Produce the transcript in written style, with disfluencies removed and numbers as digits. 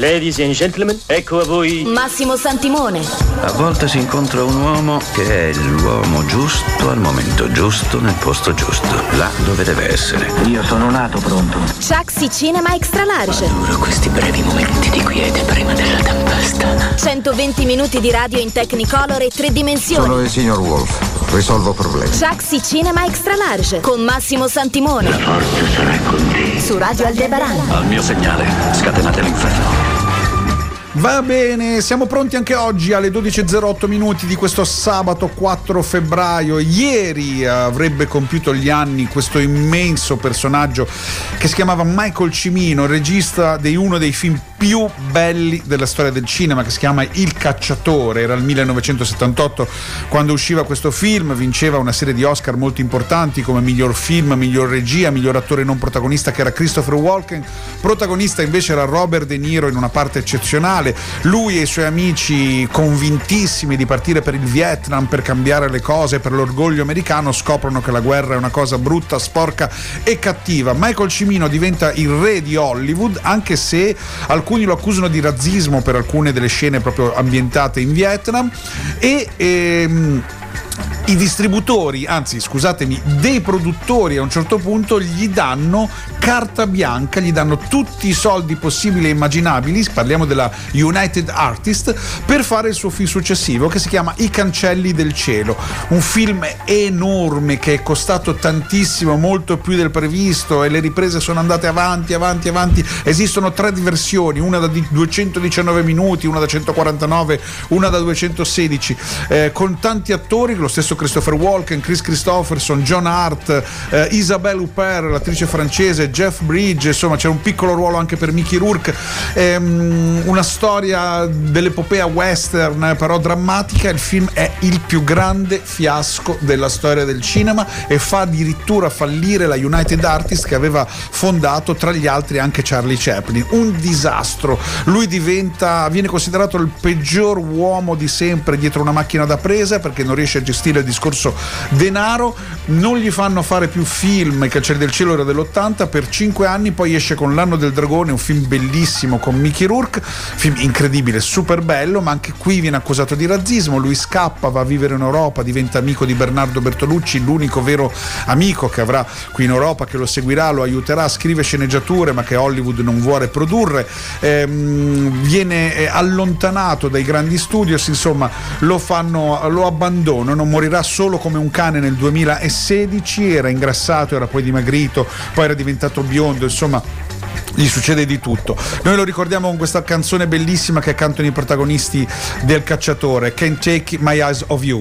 Ladies and gentlemen, ecco a voi Massimo Santimone. A volte si incontra un uomo che è l'uomo giusto al momento giusto nel posto giusto, là dove deve essere. Io sono nato pronto. Chuxi Cinema Extra Large. Adoro questi brevi momenti di quiete prima della tempesta. 120 minuti di radio in Technicolor e 3 dimensioni. Sono il signor Wolf, risolvo problemi. Chuxi Cinema Extra Large con Massimo Santimone. La forza sarà con te. Su Radio Aldebaran. Al mio segnale scatenate l'inferno. Va bene, siamo pronti anche oggi alle 12.08 minuti di questo sabato 4 febbraio. Ieri avrebbe compiuto gli anni questo immenso personaggio che si chiamava Michael Cimino, regista di uno dei film più belli della storia del cinema, che si chiama Il Cacciatore. Era il 1978 quando usciva questo film, vinceva una serie di Oscar molto importanti come miglior film, miglior regia, miglior attore non protagonista, che era Christopher Walken. Protagonista invece era Robert De Niro in una parte eccezionale. Lui e i suoi amici, convintissimi di partire per il Vietnam per cambiare le cose, per l'orgoglio americano, scoprono che la guerra è una cosa brutta, sporca e cattiva. Michael Cimino diventa il re di Hollywood, anche se alcuni lo accusano di razzismo per alcune delle scene proprio ambientate in Vietnam, e i distributori, anzi scusatemi, dei produttori a un certo punto gli danno carta bianca, gli danno tutti i soldi possibili e immaginabili, parliamo della United Artists, per fare il suo film successivo che si chiama I Cancelli del Cielo, un film enorme che è costato tantissimo, molto più del previsto, e le riprese sono andate avanti. Esistono 3 versioni, una da 219 minuti, una da 149, una da 216, con tanti attori, lo stesso Christopher Walken, Chris Christopherson, John Hurt, Isabelle Huppert, l'attrice francese, Jeff Bridge, insomma c'è un piccolo ruolo anche per Mickey Rourke, una storia dell'epopea western però drammatica. Il film è il più grande fiasco della storia del cinema e fa addirittura fallire la United Artists, che aveva fondato tra gli altri anche Charlie Chaplin. Un disastro. Lui viene considerato il peggior uomo di sempre dietro una macchina da presa, perché non riesce a gestire il discorso denaro. Non gli fanno fare più film. Il Cacciatore del Cielo era dell'80 per 5 anni, poi esce con L'anno del Dragone, un film bellissimo con Mickey Rourke, film incredibile, super bello, ma anche qui viene accusato di razzismo. Lui scappa, va a vivere in Europa, diventa amico di Bernardo Bertolucci, l'unico vero amico che avrà qui in Europa, che lo seguirà, lo aiuterà, scrive sceneggiature ma che Hollywood non vuole produrre, viene allontanato dai grandi studios, insomma lo abbandonano. Non morirà solo come un cane nel 2016, era ingrassato, era poi dimagrito, poi era diventato biondo, insomma gli succede di tutto. Noi lo ricordiamo con questa canzone bellissima che cantano i protagonisti del Cacciatore, Can't Take My Eyes Off You.